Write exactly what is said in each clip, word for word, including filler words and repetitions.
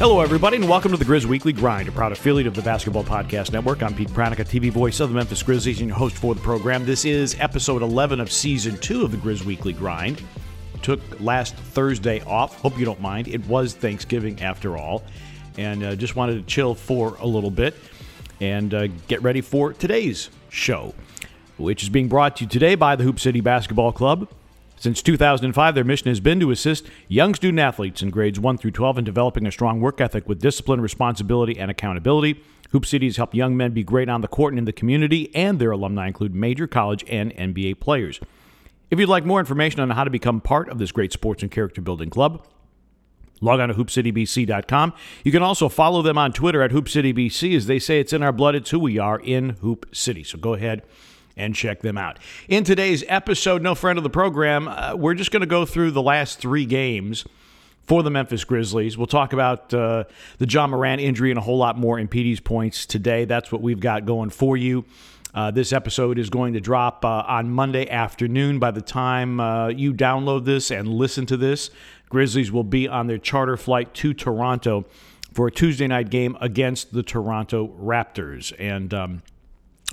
Hello, everybody, and welcome to the Grizz Weekly Grind, a proud affiliate of the Basketball Podcast Network. I'm Pete Pranica, T V voice of the Memphis Grizzlies, and your host for the program. This is episode eleven of season two of the Grizz Weekly Grind. Took last Thursday off. Hope you don't mind. It was Thanksgiving after all, and uh, just wanted to chill for a little bit and uh, get ready for today's show, which is being brought to you today by the Hoop City Basketball Club. Since two thousand five, their mission has been to assist young student-athletes in grades one through twelve in developing a strong work ethic with discipline, responsibility, and accountability. Hoop City has helped young men be great on the court and in the community, and their alumni include major college and N B A players. If you'd like more information on how to become part of this great sports and character-building club, log on to hoop city b c dot com. You can also follow them on Twitter at hoop city b c. As they say, it's in our blood, it's who we are in Hoop City. So go ahead and check them out. In today's episode, no friend of the program, uh, we're just going to go through the last three games for the Memphis Grizzlies. We'll talk about uh, the Ja Morant injury and a whole lot more in Petey's Points today. That's what we've got going for you. Uh, this episode is going to drop uh, on Monday afternoon. By the time uh, you download this and listen to this, Grizzlies will be on their charter flight to Toronto for a Tuesday night game against the Toronto Raptors. And um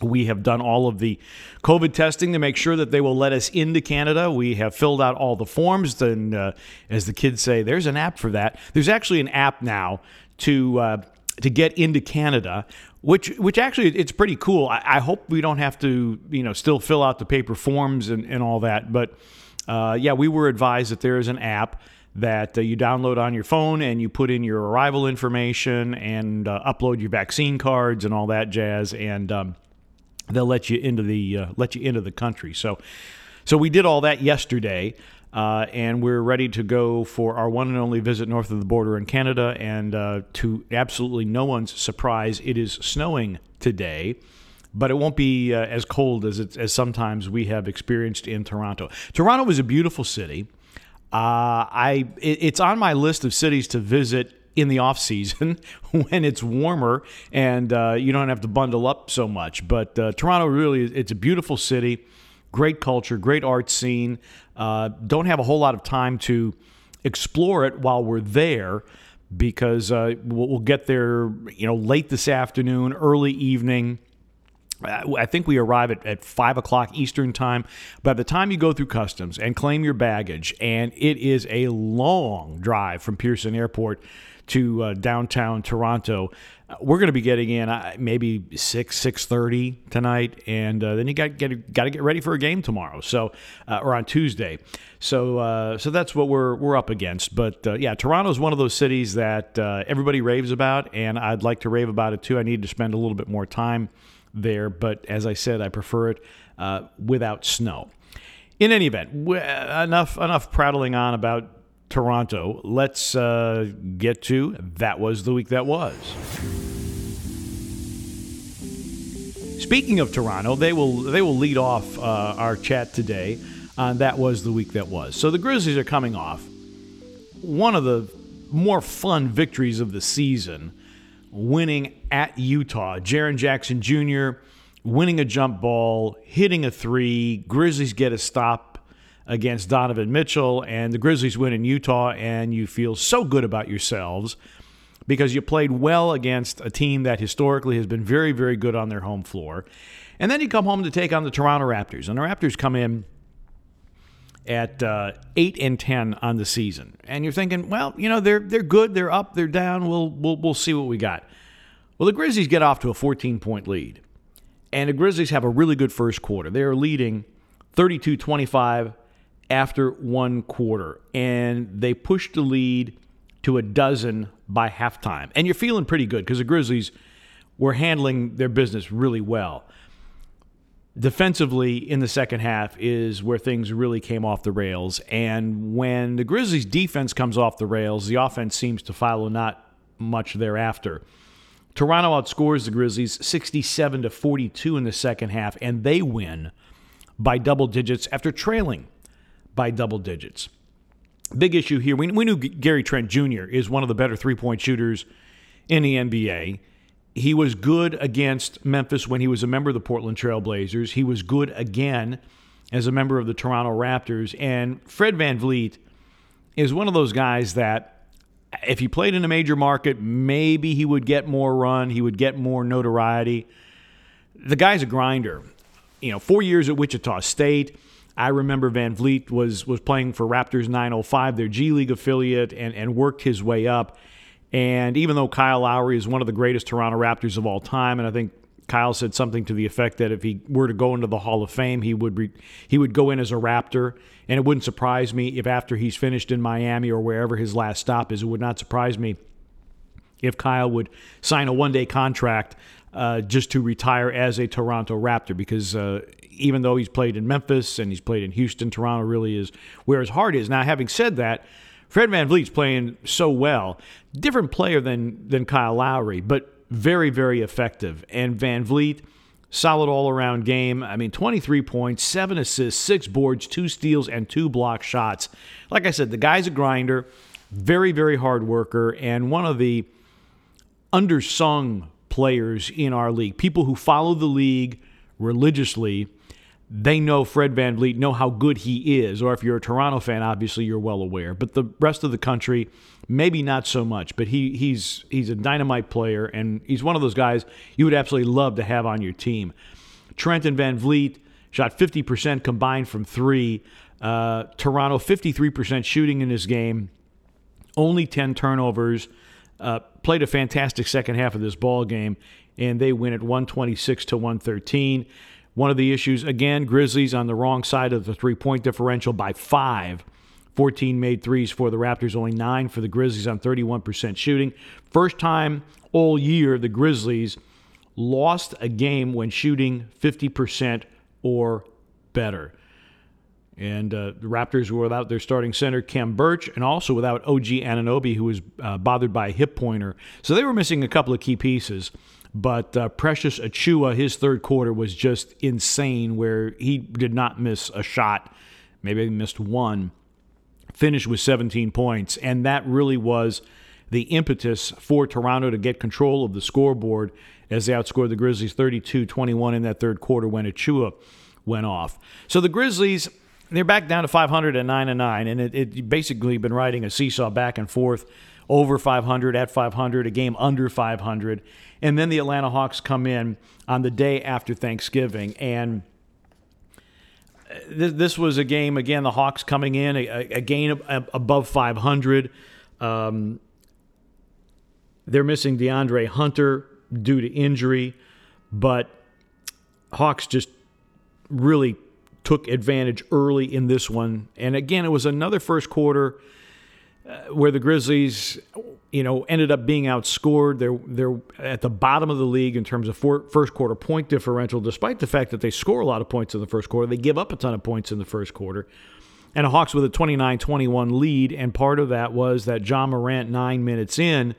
we have done all of the COVID testing to make sure that they will let us into Canada. We have filled out all the forms. Then, uh, as the kids say, there's an app for that. There's actually an app now to uh, to get into Canada, which which actually it's pretty cool. I, I hope we don't have to, you know, still fill out the paper forms and, and all that. But uh, yeah, we were advised that there is an app that uh, you download on your phone and you put in your arrival information and uh, upload your vaccine cards and all that jazz. And um, They'll let you into the uh, let you into the country. So, so we did all that yesterday, uh, and we're ready to go for our one and only visit north of the border in Canada. And uh, to absolutely no one's surprise, it is snowing today, but it won't be uh, as cold as it, as sometimes we have experienced in Toronto. Toronto is a beautiful city. Uh, I it, it's on my list of cities to visit in the off season when it's warmer and uh, you don't have to bundle up so much. But uh, Toronto really, it's a beautiful city, great culture, great art scene. Uh, don't have a whole lot of time to explore it while we're there because uh, we'll get there, you know, late this afternoon, early evening. I think we arrive at, at five o'clock Eastern time. By the time you go through customs and claim your baggage, and it is a long drive from Pearson Airport to uh, downtown Toronto, we're going to be getting in uh, maybe six, six thirty tonight, and uh, then you got get got to get ready for a game tomorrow, so uh, or on Tuesday. So uh, so that's what we're we're up against. But uh, yeah, Toronto is one of those cities that uh, everybody raves about, and I'd like to rave about it too. I need to spend a little bit more time there, but as I said, I prefer it uh, without snow. In any event, w- enough enough prattling on about Toronto. Let's uh, get to That Was the Week That Was. Speaking of Toronto, they will they will lead off uh, our chat today on That Was the Week That Was. So the Grizzlies are coming off one of the more fun victories of the season, winning at Utah. Jaren Jackson Junior winning a jump ball, hitting a three. Grizzlies get a stop against Donovan Mitchell, and the Grizzlies win in Utah, and you feel so good about yourselves because you played well against a team that historically has been very, very good on their home floor. And then you come home to take on the Toronto Raptors, and the Raptors come in at uh, eight and ten on the season. And you're thinking, well, you know, they're they're good, they're up, they're down, we'll we'll we'll see what we got. Well, the Grizzlies get off to a fourteen-point lead, and the Grizzlies have a really good first quarter. They're leading thirty-two twenty-five after one quarter, and they pushed the lead to a dozen by halftime. And you're feeling pretty good because the Grizzlies were handling their business really well. Defensively, in the second half is where things really came off the rails, and when the Grizzlies' defense comes off the rails, the offense seems to follow not much thereafter. Toronto outscores the Grizzlies sixty-seven to forty-two in the second half, and they win by double digits after trailing by double digits. Big issue here. We, we knew Gary Trent Junior is one of the better three-point shooters in the N B A. He was good against Memphis when he was a member of the Portland Trail Blazers. He was good again as a member of the Toronto Raptors. And Fred VanVleet is one of those guys that If he played in a major market, maybe he would get more run. He would get more notoriety. The guy's a grinder. You know, four years at Wichita State. I remember VanVleet was was playing for Raptors nine oh five, their G League affiliate, and, and worked his way up. And even though Kyle Lowry is one of the greatest Toronto Raptors of all time, and I think Kyle said something to the effect that if he were to go into the Hall of Fame, he would re- he would go in as a Raptor, and it wouldn't surprise me if after he's finished in Miami or wherever his last stop is, it would not surprise me if Kyle would sign a one-day contract uh, just to retire as a Toronto Raptor, because uh, even though he's played in Memphis and he's played in Houston, Toronto really is where his heart is. Now, having said that, Fred VanVleet's playing so well. Different player than than Kyle Lowry, but very, very effective. And VanVleet, solid all-around game. I mean, twenty-three points, seven assists, six boards, two steals, and two block shots. Like I said, the guy's a grinder, very, very hard worker, and one of the undersung players in our league. People who follow the league religiously, they know Fred VanVleet, know how good he is, or if you're a Toronto fan, obviously you're well aware. But the rest of the country, maybe not so much. But he he's he's a dynamite player, and he's one of those guys you would absolutely love to have on your team. Trent and VanVleet shot fifty percent combined from three. Uh, Toronto, fifty-three percent shooting in this game. Only ten turnovers. Uh, played a fantastic second half of this ball game, and they win at one twenty-six to one thirteen. One of the issues, again, Grizzlies on the wrong side of the three-point differential by five. fourteen made threes for the Raptors, only nine for the Grizzlies on thirty-one percent shooting. First time all year the Grizzlies lost a game when shooting fifty percent or better. And uh, the Raptors were without their starting center, Khem Birch, and also without O G Anunoby, who was uh, bothered by a hip pointer. So they were missing a couple of key pieces. But uh, Precious Achiuwa, his third quarter was just insane, where he did not miss a shot. Maybe he missed one. Finished with seventeen points. And that really was the impetus for Toronto to get control of the scoreboard as they outscored the Grizzlies thirty-two twenty-one in that third quarter when Achiuwa went off. So the Grizzlies, they're back down to five hundred and nine and nine, and it, it basically been riding a seesaw back and forth, over five hundred, at five hundred, a game under five hundred. And then the Atlanta Hawks come in on the day after Thanksgiving. And th- this was a game, again, the Hawks coming in, a, a game above five hundred. Um, they're missing DeAndre Hunter due to injury, but Hawks just really took advantage early in this one. And again, it was another first quarter where the Grizzlies, you know, ended up being outscored. They're they're at the bottom of the league in terms of four, first quarter point differential, despite the fact that they score a lot of points in the first quarter. They give up a ton of points in the first quarter. And the Hawks with a twenty-nine twenty-one lead, and part of that was that Ja Morant, nine minutes in,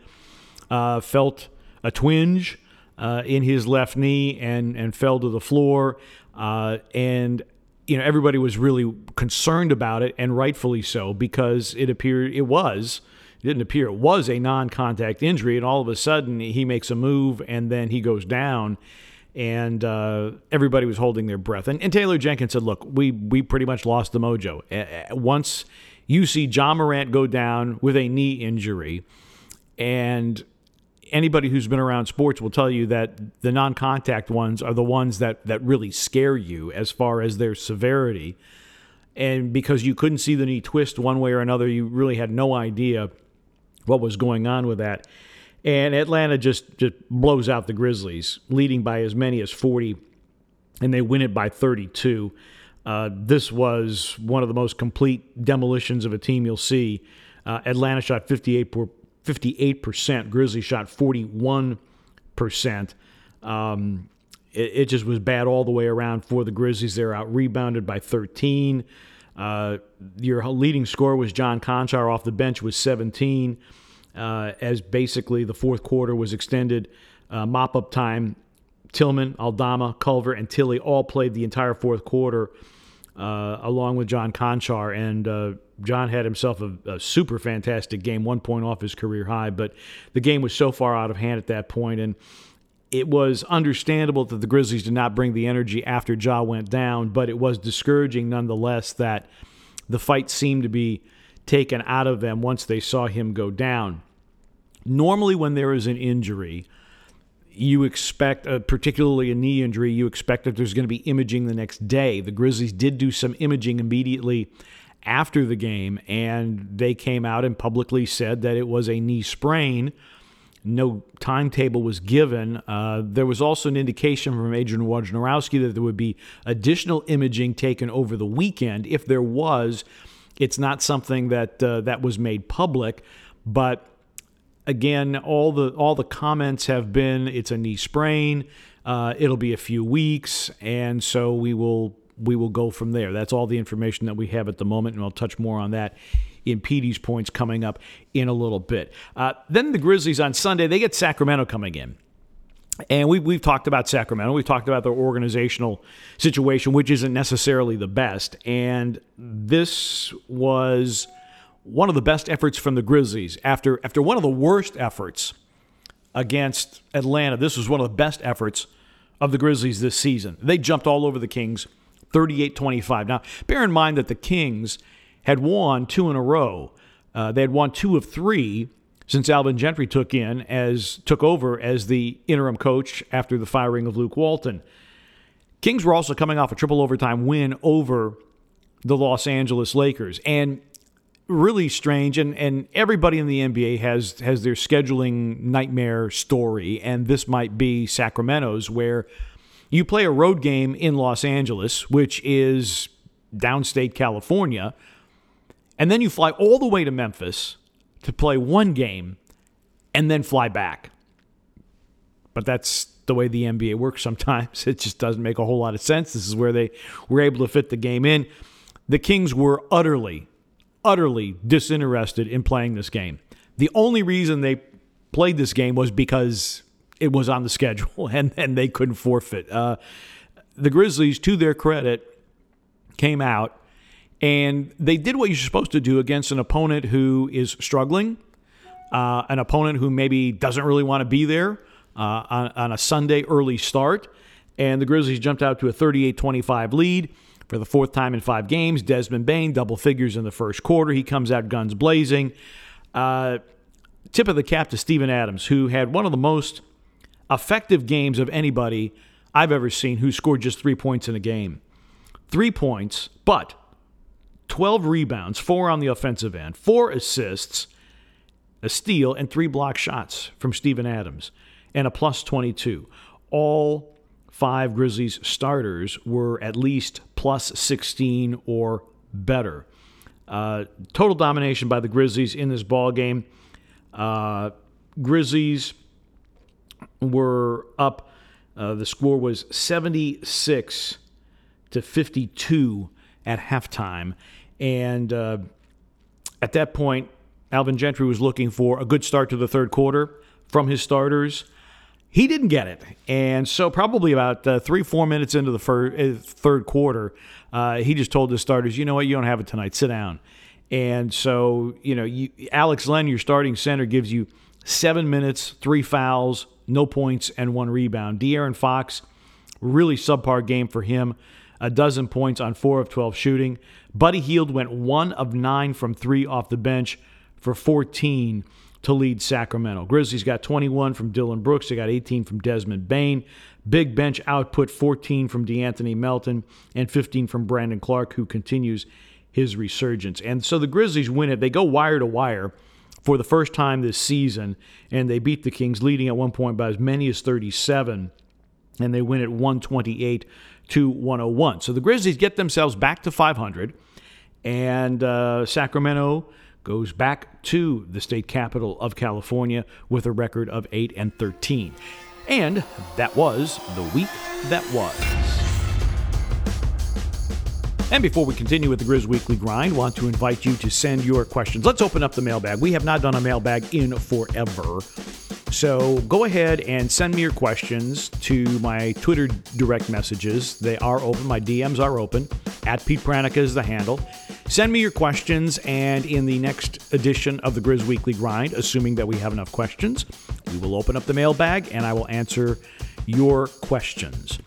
uh, felt a twinge uh, in his left knee and, and fell to the floor. Uh, and You know, everybody was really concerned about it, and rightfully so, because it appeared it was, it didn't appear, it was a non-contact injury, and all of a sudden he makes a move and then he goes down, and uh, everybody was holding their breath. And, and Taylor Jenkins said, "Look, we we pretty much lost the mojo. Once you see Ja Morant go down with a knee injury, and anybody who's been around sports will tell you that the non-contact ones are the ones that, that really scare you as far as their severity. And because you couldn't see the knee twist one way or another, you really had no idea what was going on with that." And Atlanta just, just blows out the Grizzlies, leading by as many as forty, and they win it by thirty-two. Uh, this was one of the most complete demolitions of a team you'll see. Uh, Atlanta shot fifty-eight percent. fifty-eight percent. Grizzlies shot forty-one percent. Um, it, it just was bad all the way around for the Grizzlies. They're out-rebounded by thirteen. Uh, your leading scorer was John Konchar off the bench with seventeen, uh, as basically the fourth quarter was extended uh, mop-up time. Tillman, Aldama, Culver, and Tilly all played the entire fourth quarter uh, along with John Konchar, and uh, John had himself a, a super fantastic game, one point off his career high, but the game was so far out of hand at that point, and it was understandable that the Grizzlies did not bring the energy after Ja went down, but it was discouraging nonetheless that the fight seemed to be taken out of them once they saw him go down. normally when there is an injury, you expect, uh, particularly a knee injury, you expect that there's going to be imaging the next day. The Grizzlies did do some imaging immediately after the game, and they came out and publicly said that it was a knee sprain. No timetable was given. Uh, there was also an indication from Adrian Wojnarowski that there would be additional imaging taken over the weekend. If there was, it's not something that uh, that was made public. But again, all the all the comments have been it's a knee sprain. Uh, it'll be a few weeks, and so we will we will go from there. That's all the information that we have at the moment, and I'll touch more on that in Petey's points coming up in a little bit. Uh, then the Grizzlies on Sunday, they get Sacramento coming in. And we, we've talked about Sacramento. We've talked about their organizational situation, which isn't necessarily the best. And this was one of the best efforts from the Grizzlies. After, after one of the worst efforts against Atlanta, this was one of the best efforts of the Grizzlies this season. They jumped all over the Kings, thirty-eight twenty-five. Now, bear in mind that the Kings had won two in a row. Uh, they had won two of three since Alvin Gentry took in as took over as the interim coach after the firing of Luke Walton. Kings were also coming off a triple overtime win over the Los Angeles Lakers, and really strange. And, and everybody in the N B A has has their scheduling nightmare story, and this might be Sacramento's, where you play a road game in Los Angeles, which is downstate California. And then you fly all the way to Memphis to play one game and then fly back. But that's the way the N B A works sometimes. It just doesn't make a whole lot of sense. This is where they were able to fit the game in. The Kings were utterly, utterly disinterested in playing this game. The only reason they played this game was because it was on the schedule and, and they couldn't forfeit. Uh, the Grizzlies, to their credit, came out. And they did what you're supposed to do against an opponent who is struggling, uh, an opponent who maybe doesn't really want to be there uh, on, on a Sunday early start. And the Grizzlies jumped out to a thirty-eight twenty-five lead for the fourth time in five games. Desmond Bane, double figures in the first quarter. He comes out guns blazing. Uh, tip of the cap to Steven Adams, who had one of the most effective games of anybody I've ever seen who scored just three points in a game. Three points, but twelve rebounds, four on the offensive end, four assists, a steal, and three block shots from Steven Adams, and a plus twenty-two. All five Grizzlies starters were at least plus sixteen or better. Uh, total domination by the Grizzlies in this ballgame. Uh, Grizzlies were up. Uh, the score was seventy-six to fifty-two at halftime. And uh, at that point, Alvin Gentry was looking for a good start to the third quarter from his starters. He didn't get it. And so probably about uh, three, four minutes into the fir- uh, third quarter, uh, he just told his starters, you know what, you don't have it tonight. Sit down. And so, you know, you, Alex Len, your starting center, gives you seven minutes, three fouls, no points, and one rebound. De'Aaron Fox, really subpar game for him. A dozen points on four of twelve shooting. Buddy Hield went one of nine from three off the bench for fourteen to lead Sacramento. Grizzlies got twenty-one from Dillon Brooks. They got eighteen from Desmond Bane. Big bench output, fourteen from De'Anthony Melton and fifteen from Brandon Clark, who continues his resurgence. And so the Grizzlies win it. They go wire to wire for the first time this season, and they beat the Kings, leading at one point by as many as thirty-seven, and they win at one twenty-eight to one oh one. So the Grizzlies get themselves back to five hundred, and uh, Sacramento goes back to the state capital of California with a record of eight and thirteen. And that was the week that was. And before we continue with the Grizz Weekly Grind, want to invite you to send your questions. Let's open up the mailbag. We have not done a mailbag in forever. So go ahead and send me your questions to my Twitter direct messages. They are open. My D Ms are open. At Pete Pranica is the handle. Send me your questions, and in the next edition of the Grizz Weekly Grind, assuming that we have enough questions, we will open up the mailbag, and I will answer your questions.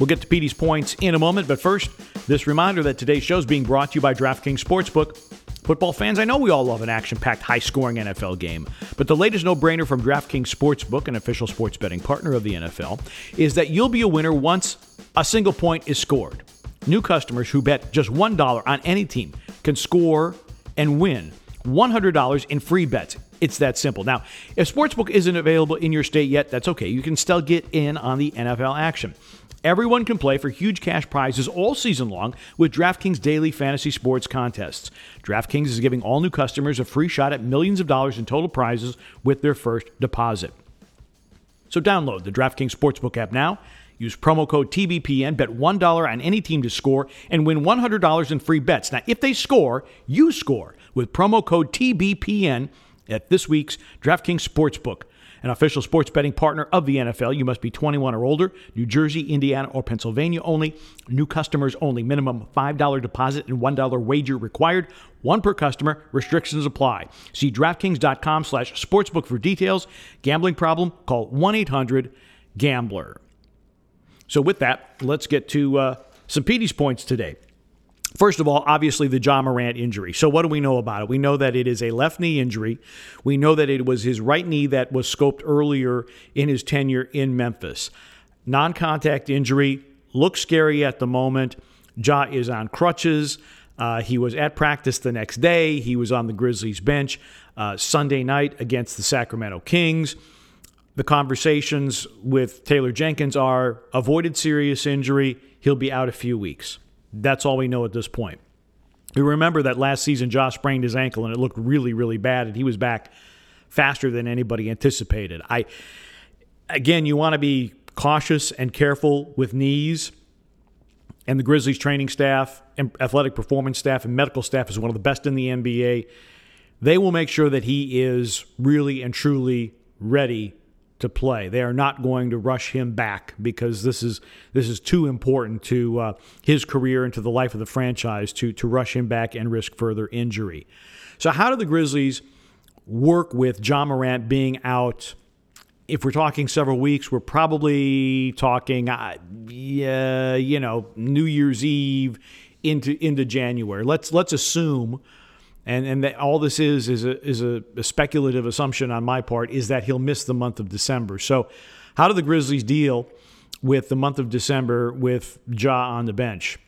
We'll get to Petey's points in a moment, but first, this reminder that today's show is being brought to you by DraftKings Sportsbook. Football fans, I know we all love an action-packed, high-scoring N F L game, but the latest no-brainer from DraftKings Sportsbook, an official sports betting partner of the N F L, is that you'll be a winner once a single point is scored. New customers who bet just one dollar on any team can score and win one hundred dollars in free bets. It's that simple. Now, if Sportsbook isn't available in your state yet, that's okay. You can still get in on the N F L action. Everyone can play for huge cash prizes all season long with DraftKings daily fantasy sports contests. DraftKings is giving all new customers a free shot at millions of dollars in total prizes with their first deposit. So download the DraftKings Sportsbook app now. Use promo code T B P N, bet one dollar on any team to score, and win one hundred dollars in free bets. Now, if they score, you score with promo code T B P N at this week's DraftKings Sportsbook, an official sports betting partner of the N F L. You must be twenty-one or older, New Jersey, Indiana, or Pennsylvania only. New customers only. Minimum five dollars deposit and one dollar wager required. One per customer. Restrictions apply. See DraftKings.com slash sportsbook for details. Gambling problem? Call one eight hundred gambler. So with that, let's get to uh, some Petey's points today. First of all, obviously the Ja Morant injury. So what do we know about it? We know that it is a left knee injury. We know that it was his right knee that was scoped earlier in his tenure in Memphis. Non-contact injury. Looks scary at the moment. Ja is on crutches. Uh, he was at practice the next day. He was on the Grizzlies bench uh, Sunday night against the Sacramento Kings. The conversations with Taylor Jenkins are avoided serious injury. He'll be out a few weeks. That's all we know at this point. We remember that last season, Ja sprained his ankle, and it looked really, really bad, and he was back faster than anybody anticipated. I, again, you want to be cautious and careful with knees, and the Grizzlies training staff and athletic performance staff and medical staff is one of the best in the N B A. They will make sure that he is really and truly ready to play. They are not going to rush him back because this is this is too important to uh, his career and to the life of the franchise to to rush him back and risk further injury. So how do the Grizzlies work with Ja Morant being out? If we're talking several weeks, we're probably talking, uh, yeah, you know, New Year's Eve into into January. Let's let's assume. And and that all this is is a, is a, a speculative assumption on my part is that he'll miss the month of December. So how do the Grizzlies deal with the month of December with Ja on the bench?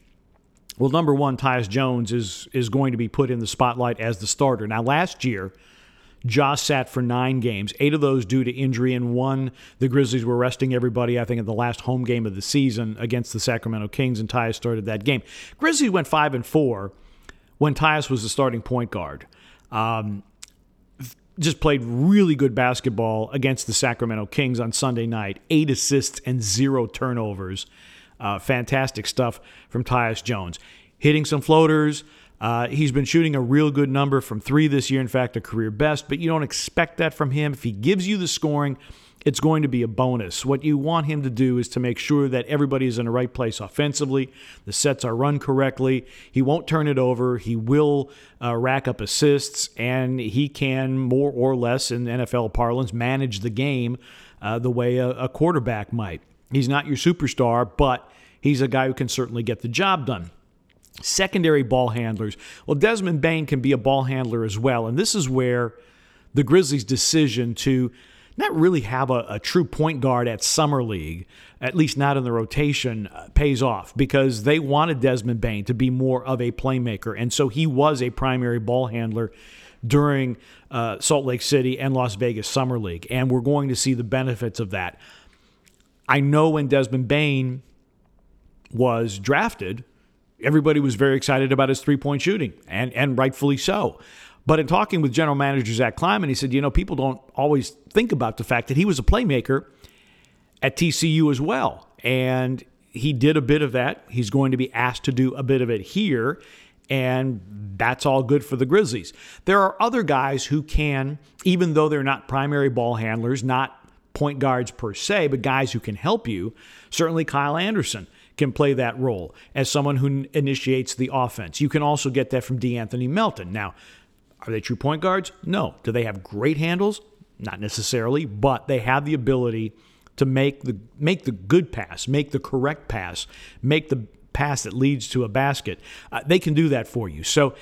Well, number one, Tyus Jones is is going to be put in the spotlight as the starter. Now, last year, Ja sat for nine games, eight of those due to injury, and one the Grizzlies were resting everybody, I think, at the last home game of the season against the Sacramento Kings, and Tyus started that game. Grizzlies went five and four. When Tyus was the starting point guard, um, just played really good basketball against the Sacramento Kings on Sunday night. Eight assists and zero turnovers. Uh, fantastic stuff from Tyus Jones. Hitting some floaters. Uh, he's been shooting a real good number from three this year. In fact, a career best, but you don't expect that from him. If he gives you the scoring, it's going to be a bonus. What you want him to do is to make sure that everybody is in the right place offensively, the sets are run correctly, he won't turn it over, he will uh, rack up assists, and he can more or less, in N F L parlance, manage the game uh, the way a, a quarterback might. He's not your superstar, but he's a guy who can certainly get the job done. Secondary ball handlers. Well, Desmond Bane can be a ball handler as well, and this is where the Grizzlies' decision to not really have a, a true point guard at Summer League, at least not in the rotation, uh, pays off because they wanted Desmond Bane to be more of a playmaker. And so he was a primary ball handler during uh, Salt Lake City and Las Vegas Summer League. And we're going to see the benefits of that. I know when Desmond Bane was drafted, everybody was very excited about his three-point shooting, and, and rightfully so. But in talking with general manager Zach Kleiman, he said, you know, people don't always think about the fact that he was a playmaker at T C U as well. And he did a bit of that. He's going to be asked to do a bit of it here. And that's all good for the Grizzlies. There are other guys who can, even though they're not primary ball handlers, not point guards per se, but guys who can help you. Certainly Kyle Anderson can play that role as someone who initiates the offense. You can also get that from De'Anthony Melton. Now, are they true point guards? No. Do they have great handles? Not necessarily, but they have the ability to make the make the good pass, make the correct pass, make the pass that leads to a basket. Uh, they can do that for you. So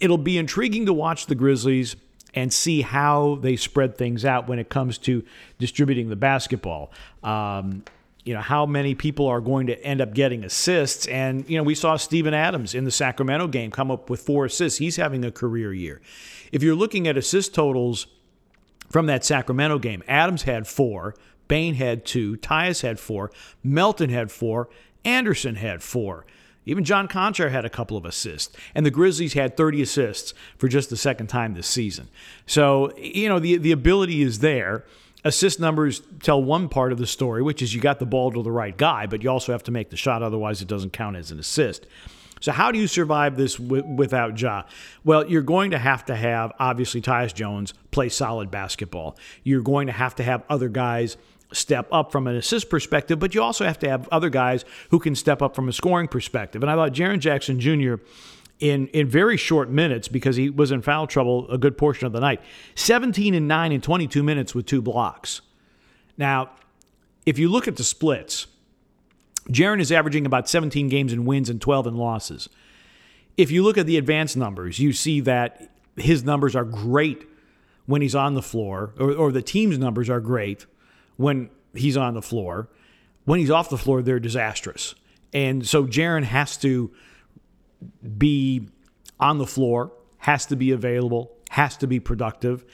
it'll be intriguing to watch the Grizzlies and see how they spread things out when it comes to distributing the basketball. Um, you know, how many people are going to end up getting assists. And, you know, we saw Steven Adams in the Sacramento game come up with four assists. He's having a career year. If you're looking at assist totals from that Sacramento game, Adams had four, Bane had two, Tyus had four, Melton had four, Anderson had four. Even John Konchar had a couple of assists. And the Grizzlies had thirty assists for just the second time this season. So, you know, the, the ability is there. Assist numbers tell one part of the story, which is you got the ball to the right guy, but you also have to make the shot, otherwise it doesn't count as an assist. So how do you survive this w- without Ja? Well, you're going to have to have, obviously, Tyus Jones play solid basketball. You're going to have to have other guys step up from an assist perspective, but you also have to have other guys who can step up from a scoring perspective. And I thought Jaren Jackson Junior, in in very short minutes, because he was in foul trouble a good portion of the night, seventeen and nine in twenty-two minutes with two blocks. Now, if you look at the splits, Jaren is averaging about seventeen games in wins and twelve in losses. If you look at the advanced numbers, you see that his numbers are great when he's on the floor, or, or the team's numbers are great when he's on the floor. When he's off the floor, they're disastrous. And so Jaren has to be on the floor, has to be available, has to be productive.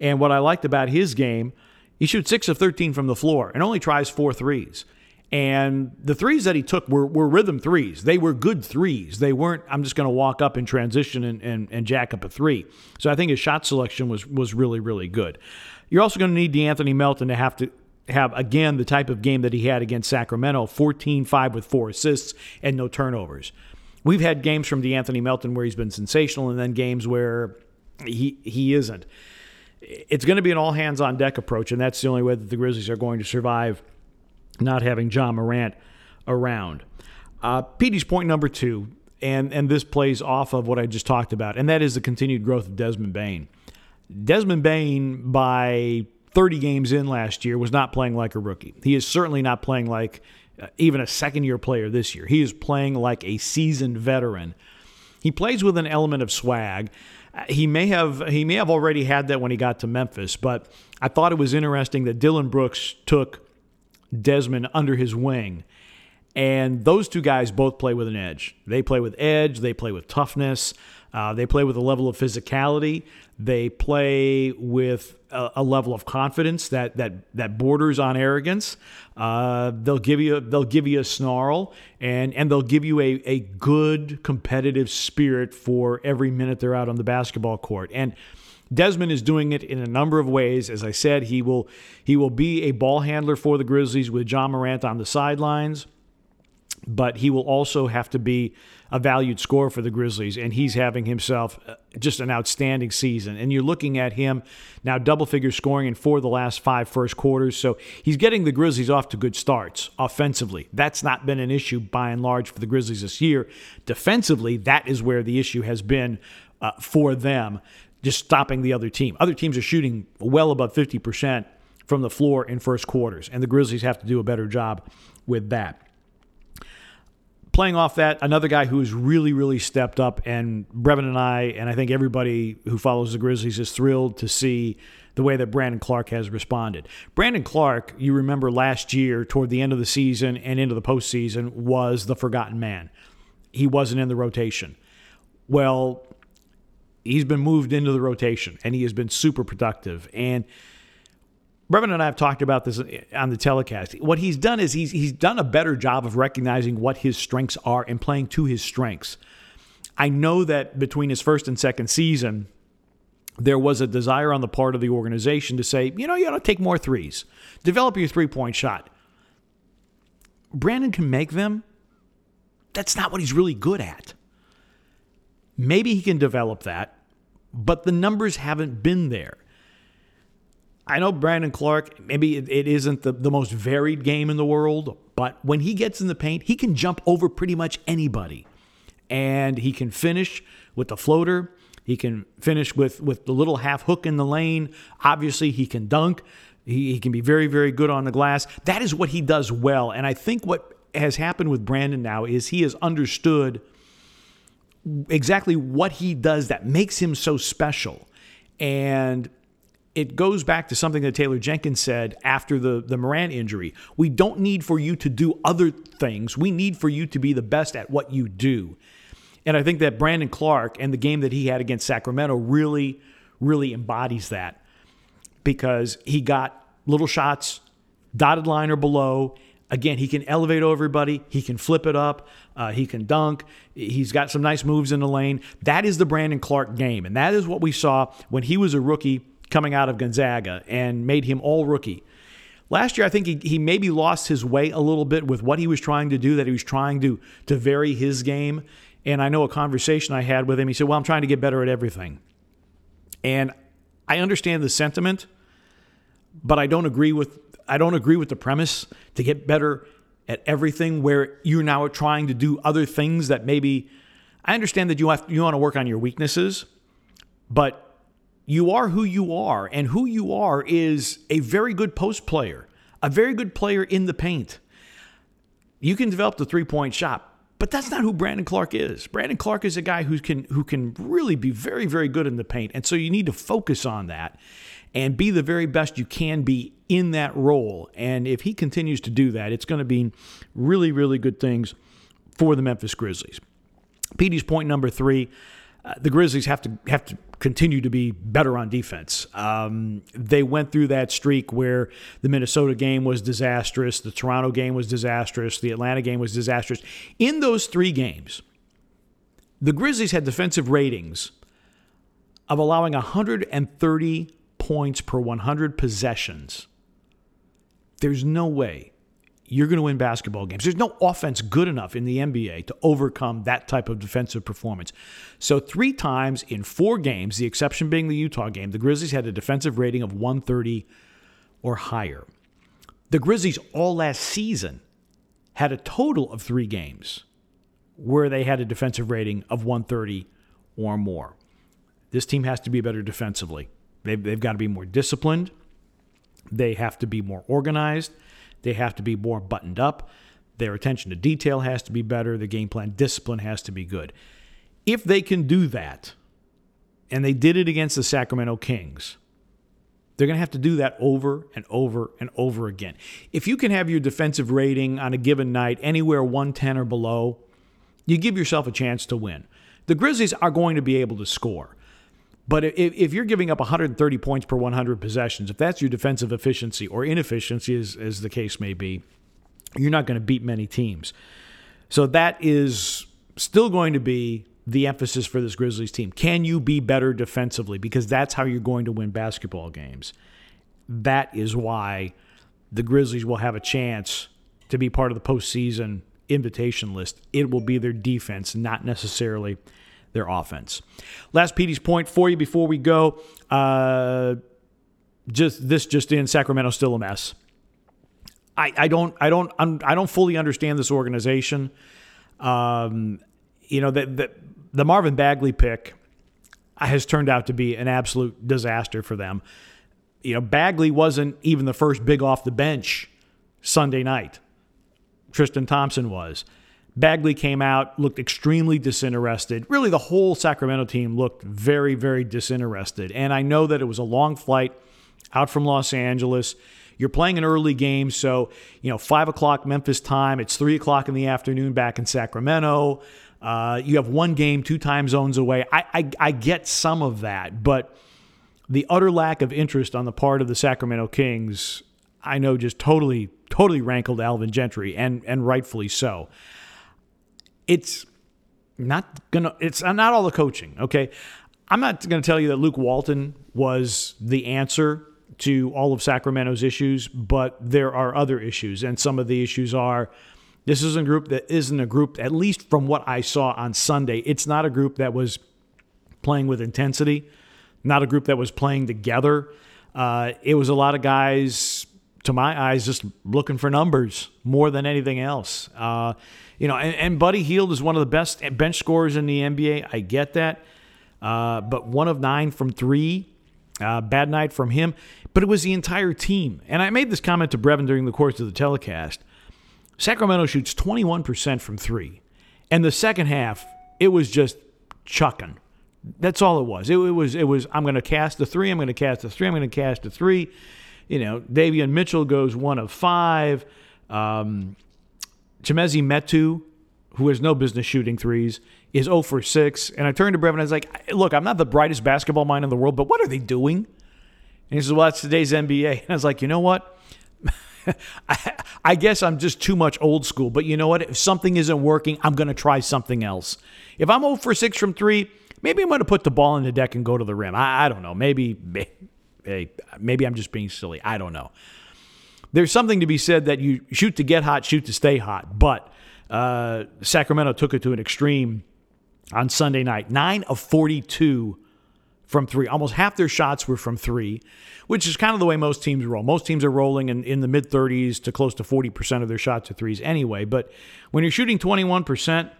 And what I liked about his game, he shoots six of thirteen from the floor and only tries four threes. And the threes that he took were, were rhythm threes. They were good threes. They weren't, I'm just going to walk up in transition and, and, and jack up a three. So I think his shot selection was was really, really good. You're also going to need De'Anthony Melton to have to have, again, the type of game that he had against Sacramento, fourteen five with four assists and no turnovers. We've had games from De'Anthony Melton where he's been sensational and then games where he he isn't. It's going to be an all-hands-on-deck approach, and that's the only way that the Grizzlies are going to survive not having Ja Morant around. Uh, Petey's point number two, and, and this plays off of what I just talked about, and that is the continued growth of Desmond Bane. Desmond Bane, by thirty games in last year, was not playing like a rookie. He is certainly not playing like uh, even a second-year player this year. He is playing like a seasoned veteran. He plays with an element of swag. He may have he may have already had that when he got to Memphis, but I thought it was interesting that Dillon Brooks took Desmond under his wing, and those two guys both play with an edge. They play with edge. They play with toughness. Uh, they play with a level of physicality. They play with a, a level of confidence that that that borders on arrogance. Uh, they'll give you they'll give you a snarl, and and they'll give you a a good competitive spirit for every minute they're out on the basketball court. And Desmond is doing it in a number of ways. As I said, he will he will be a ball handler for the Grizzlies with Ja Morant on the sidelines, but he will also have to be a valued scorer for the Grizzlies, and he's having himself just an outstanding season. And you're looking at him now double-figure scoring in four of the last five first quarters, so he's getting the Grizzlies off to good starts offensively. That's not been an issue by and large for the Grizzlies this year. Defensively, that is where the issue has been uh, for them. Just stopping the other team. Other teams are shooting well above fifty percent from the floor in first quarters, and the Grizzlies have to do a better job with that. Playing off that, another guy who has really, really stepped up, and Brevin and I, and I think everybody who follows the Grizzlies is thrilled to see the way that Brandon Clark has responded. Brandon Clark, you remember last year toward the end of the season and into the postseason, was the forgotten man. He wasn't in the rotation. Well, he's been moved into the rotation, and he has been super productive. And Brevin and I have talked about this on the telecast. What he's done is he's he's done a better job of recognizing what his strengths are and playing to his strengths. I know that between his first and second season, there was a desire on the part of the organization to say, you know, you ought to take more threes. Develop your three-point shot. Brandon can make them. That's not what he's really good at. Maybe he can develop that, but the numbers haven't been there. I know Brandon Clark, maybe it, it isn't the, the most varied game in the world, but when he gets in the paint, he can jump over pretty much anybody. And he can finish with the floater. He can finish with, with the little half hook in the lane. Obviously, he can dunk. He, he can be very, very good on the glass. That is what he does well. And I think what has happened with Brandon now is he has understood exactly what he does that makes him so special. And it goes back to something that Taylor Jenkins said after the, the Morant injury. We don't need for you to do other things. We need for you to be the best at what you do. And I think that Brandon Clark and the game that he had against Sacramento really, really embodies that, because he got little shots, dotted line or below. Again, he can elevate everybody. He can flip it up. Uh, he can dunk. He's got some nice moves in the lane. That is the Brandon Clark game. And that is what we saw when he was a rookie coming out of Gonzaga and made him all rookie. Last year, I think he, he maybe lost his way a little bit with what he was trying to do, that he was trying to, to vary his game. And I know a conversation I had with him, he said, well, I'm trying to get better at everything. And I understand the sentiment, but I don't agree with I don't agree with the premise to get better at everything where you're now trying to do other things that maybe, I understand that you have you want to work on your weaknesses, but you are who you are, and who you are is a very good post player, a very good player in the paint. You can develop the three-point shot, but that's not who Brandon Clark is. Brandon Clark is a guy who can who can really be very, very good in the paint, and so you need to focus on that and be the very best you can be in that role. And if he continues to do that, it's going to be really, really good things for the Memphis Grizzlies. Petey's point number three, uh, the Grizzlies have to have to continue to be better on defense. Um, they went through that streak where the Minnesota game was disastrous, the Toronto game was disastrous, the Atlanta game was disastrous. In those three games, the Grizzlies had defensive ratings of allowing one hundred thirty points per one hundred possessions. There's no way you're going to win basketball games. There's no offense good enough in the N B A to overcome that type of defensive performance. So three times in four games, the exception being the Utah game, the Grizzlies had a defensive rating of one thirty or higher. The Grizzlies all last season had a total of three games where they had a defensive rating of one thirty or more. This team has to be better defensively. They've, they've got to be more disciplined. They have to be more organized. They have to be more buttoned up. Their attention to detail has to be better. Their game plan discipline has to be good. If they can do that, and they did it against the Sacramento Kings, they're going to have to do that over and over and over again. If you can have your defensive rating on a given night anywhere one ten or below, you give yourself a chance to win. The Grizzlies are going to be able to score. But if you're giving up one hundred thirty points per one hundred possessions, if that's your defensive efficiency or inefficiency, as, as the case may be, you're not going to beat many teams. So that is still going to be the emphasis for this Grizzlies team. Can you be better defensively? Because that's how you're going to win basketball games. That is why the Grizzlies will have a chance to be part of the postseason invitation list. It will be their defense, not necessarily their offense. Last Petey's point for you before we go. Uh, just this, just in, Sacramento's still a mess. I, I don't, I don't, I'm, I don't fully understand this organization. Um, you know, the, the the Marvin Bagley pick has turned out to be an absolute disaster for them. You know, Bagley wasn't even the first big off the bench Sunday night. Tristan Thompson was. Bagley came out, looked extremely disinterested. Really, the whole Sacramento team looked very, very disinterested. And I know that it was a long flight out from Los Angeles. You're playing an early game, so, you know, five o'clock Memphis time. It's three o'clock in the afternoon back in Sacramento. Uh, you have one game, two time zones away. I, I, I get some of that, but the utter lack of interest on the part of the Sacramento Kings, I know, just totally, totally rankled Alvin Gentry, and and rightfully so. It's not gonna. It's not all the coaching. Okay, I'm not gonna tell you that Luke Walton was the answer to all of Sacramento's issues, but there are other issues, and some of the issues are this isn't a group that isn't a group. At least from what I saw on Sunday, it's not a group that was playing with intensity, not a group that was playing together. Uh, it was a lot of guys, to my eyes, just looking for numbers more than anything else. Uh, you know, and, and Buddy Hield is one of the best bench scorers in the N B A. I get that. Uh, but one of nine from three, uh, bad night from him. But it was the entire team. And I made this comment to Brevin during the course of the telecast. Sacramento shoots twenty-one percent from three. And the second half, it was just chucking. That's all it was. It, it was. It was. I'm going to cast the three. I'm going to cast the three. I'm going to cast the three. You know, Davion Mitchell goes one of five. Um, Jamezi Metu, who has no business shooting threes, is zero for six. And I turned to Brevin and I was like, "Look, I'm not the brightest basketball mind in the world, but what are they doing?" And he says, "Well, that's today's N B A." And I was like, "You know what? I, I guess I'm just too much old school. But you know what? If something isn't working, I'm going to try something else. If I'm zero for six from three, maybe I'm going to put the ball in the deck and go to the rim. I, I don't know. Maybe, maybe, maybe I'm just being silly. I don't know." There's something to be said that you shoot to get hot, shoot to stay hot. But uh, Sacramento took it to an extreme on Sunday night. nine of forty-two from three. Almost half their shots were from three, which is kind of the way most teams roll. Most teams are rolling in, in the mid-thirties to close to forty percent of their shots are threes anyway. But when you're shooting twenty-one percent,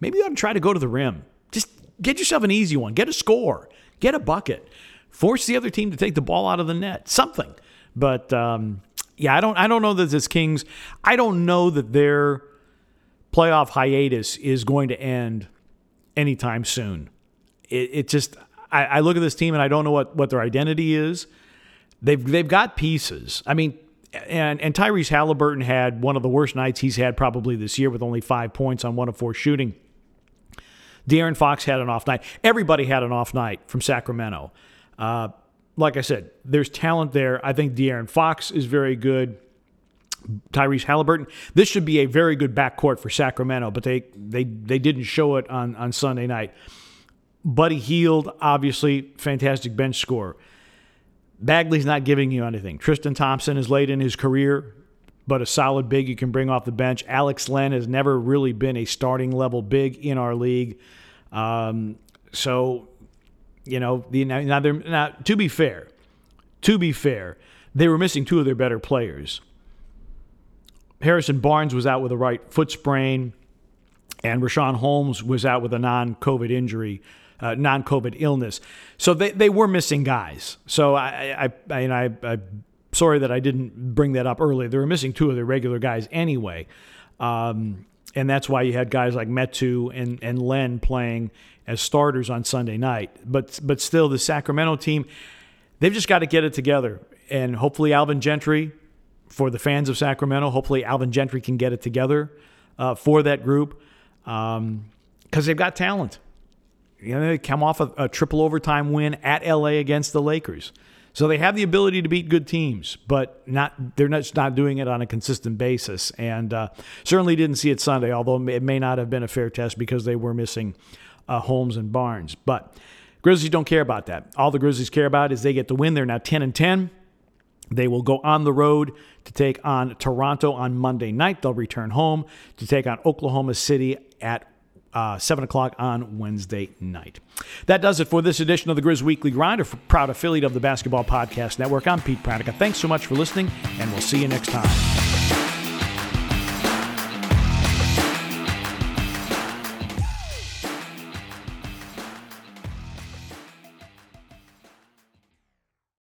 maybe you ought to try to go to the rim. Just get yourself an easy one. Get a score. Get a bucket. Force the other team to take the ball out of the net. Something. But, um, yeah, I don't, I don't know that this Kings – I don't know that their playoff hiatus is going to end anytime soon. It, it just – I look at this team and I don't know what, what their identity is. They've they've got pieces. I mean, and, and Tyrese Haliburton had one of the worst nights he's had probably this year with only five points on one of four shooting. De'Aaron Fox had an off night. Everybody had an off night from Sacramento. Uh, like I said, there's talent there. I think De'Aaron Fox is very good. Tyrese Haliburton. This should be a very good backcourt for Sacramento, but they they they didn't show it on, on Sunday night. Buddy Hield, obviously, fantastic bench scorer. Bagley's not giving you anything. Tristan Thompson is late in his career, but a solid big you can bring off the bench. Alex Len has never really been a starting-level big in our league. Um, so, you know, the, now, they're, now to be fair, to be fair, they were missing two of their better players. Harrison Barnes was out with a right foot sprain, and Rashawn Holmes was out with a non-COVID injury. Uh, non-COVID illness. So they, they were missing guys. So I, I, I, and I, I'm sorry that I didn't bring that up earlier. They were missing two of their regular guys anyway. Um, and that's why you had guys like Metu and, and Len playing as starters on Sunday night. But, but still, the Sacramento team, they've just got to get it together. And hopefully Alvin Gentry, for the fans of Sacramento, hopefully Alvin Gentry can get it together uh, for that group um, because they've got talent. You know, they come off a, a triple overtime win at L A against the Lakers. So they have the ability to beat good teams, but not they're not, not doing it on a consistent basis. And uh, certainly didn't see it Sunday, although it may not have been a fair test because they were missing uh, Holmes and Barnes. But Grizzlies don't care about that. All the Grizzlies care about is they get the win. They're now ten and ten. They will go on the road to take on Toronto on Monday night. They'll return home to take on Oklahoma City at Uh, seven o'clock on Wednesday night. That does it for this edition of the Grizz Weekly Grind, a proud affiliate of the Basketball Podcast Network. I'm Pete Pranica. Thanks so much for listening, and we'll see you next time.